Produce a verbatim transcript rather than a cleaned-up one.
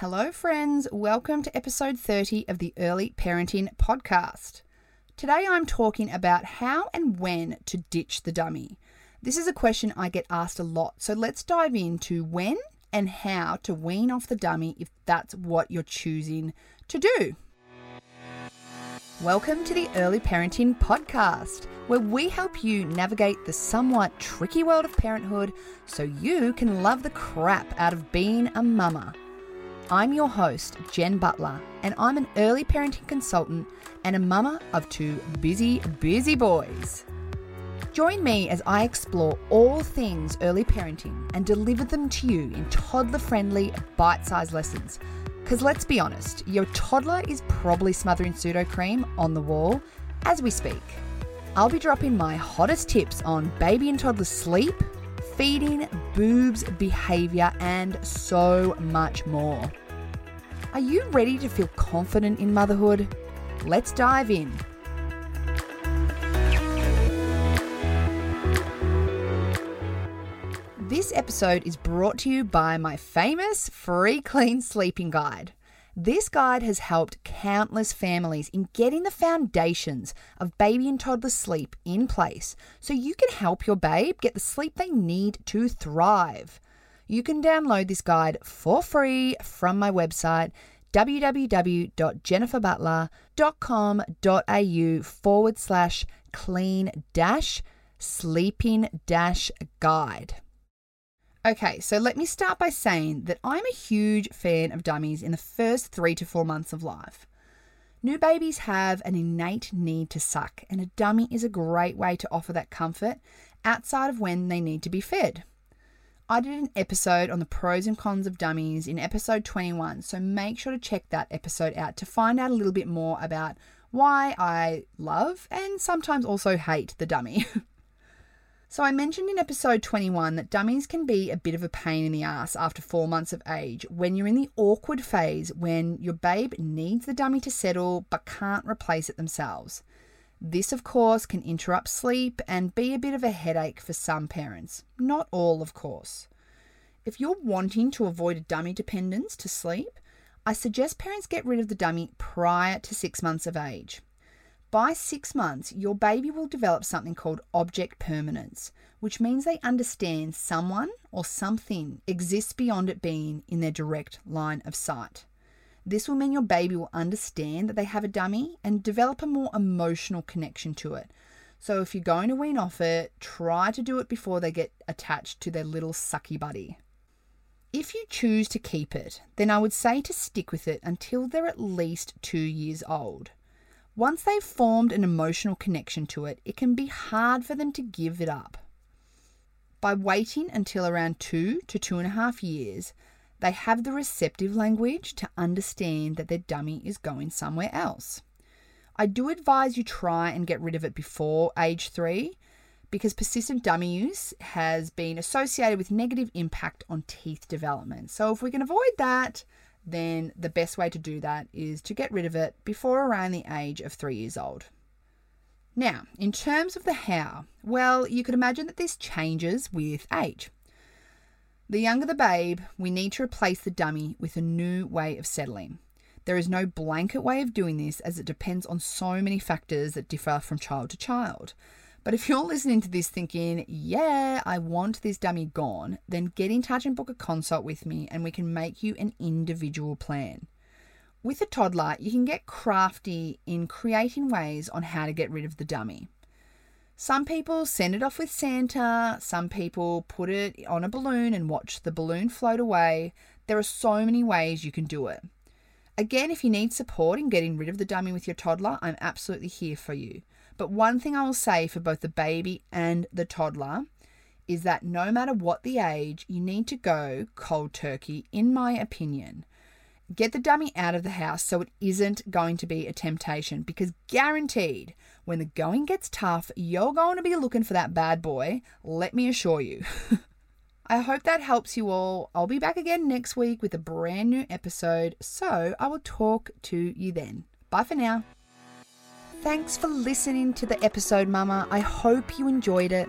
Hello friends, welcome to episode thirty of the Early Parenting Podcast. Today I'm talking about how and when to ditch the dummy. This is a question I get asked a lot, so let's dive into when and how to wean off the dummy if that's what you're choosing to do. Welcome to the Early Parenting Podcast, where we help you navigate the somewhat tricky world of parenthood so you can love the crap out of being a mama. I'm your host, Jen Butler, and I'm an early parenting consultant and a mama of two busy, busy boys. Join me as I explore all things early parenting and deliver them to you in toddler-friendly, bite-sized lessons. Because let's be honest, your toddler is probably smothering pseudo-cream on the wall as we speak. I'll be dropping my hottest tips on baby and toddler sleep, feeding, boobs, behaviour, and so much more. Are you ready to feel confident in motherhood? Let's dive in. This episode is brought to you by my famous free clean sleeping guide. This guide has helped countless families in getting the foundations of baby and toddler sleep in place so you can help your babe get the sleep they need to thrive. You can download this guide for free from my website www.jenniferbutler.com.au forward slash clean dash sleeping dash guide. Okay, so let me start by saying that I'm a huge fan of dummies in the first three to four months of life. New babies have an innate need to suck, and a dummy is a great way to offer that comfort outside of when they need to be fed. I did an episode on the pros and cons of dummies in episode twenty-one, so make sure to check that episode out to find out a little bit more about why I love and sometimes also hate the dummy. So I mentioned in episode twenty-one that dummies can be a bit of a pain in the ass after four months of age when you're in the awkward phase when your babe needs the dummy to settle but can't replace it themselves. This, of course, can interrupt sleep and be a bit of a headache for some parents. Not all, of course. If you're wanting to avoid a dummy dependence to sleep, I suggest parents get rid of the dummy prior to six months of age. By six months, your baby will develop something called object permanence, which means they understand someone or something exists beyond it being in their direct line of sight. This will mean your baby will understand that they have a dummy and develop a more emotional connection to it. So if you're going to wean off it, try to do it before they get attached to their little sucky buddy. If you choose to keep it, then I would say to stick with it until they're at least two years old. Once they've formed an emotional connection to it, it can be hard for them to give it up. By waiting until around two to two and a half years, they have the receptive language to understand that their dummy is going somewhere else. I do advise you try and get rid of it before age three because persistent dummy use has been associated with negative impact on teeth development. So if we can avoid that, then the best way to do that is to get rid of it before around the age of three years old. Now, in terms of the how, well, you could imagine that this changes with age. The younger the babe, we need to replace the dummy with a new way of settling. There is no blanket way of doing this as it depends on so many factors that differ from child to child. But if you're listening to this thinking, yeah, I want this dummy gone, then get in touch and book a consult with me and we can make you an individual plan. With a toddler, you can get crafty in creating ways on how to get rid of the dummy. Some people send it off with Santa. Some people put it on a balloon and watch the balloon float away. There are so many ways you can do it. Again, if you need support in getting rid of the dummy with your toddler, I'm absolutely here for you. But one thing I will say for both the baby and the toddler is that no matter what the age, you need to go cold turkey, in my opinion. Get the dummy out of the house so it isn't going to be a temptation because guaranteed, when the going gets tough, you're going to be looking for that bad boy, let me assure you. I hope that helps you all. I'll be back again next week with a brand new episode, so I will talk to you then. Bye for now. Thanks for listening to the episode, Mama. I hope you enjoyed it.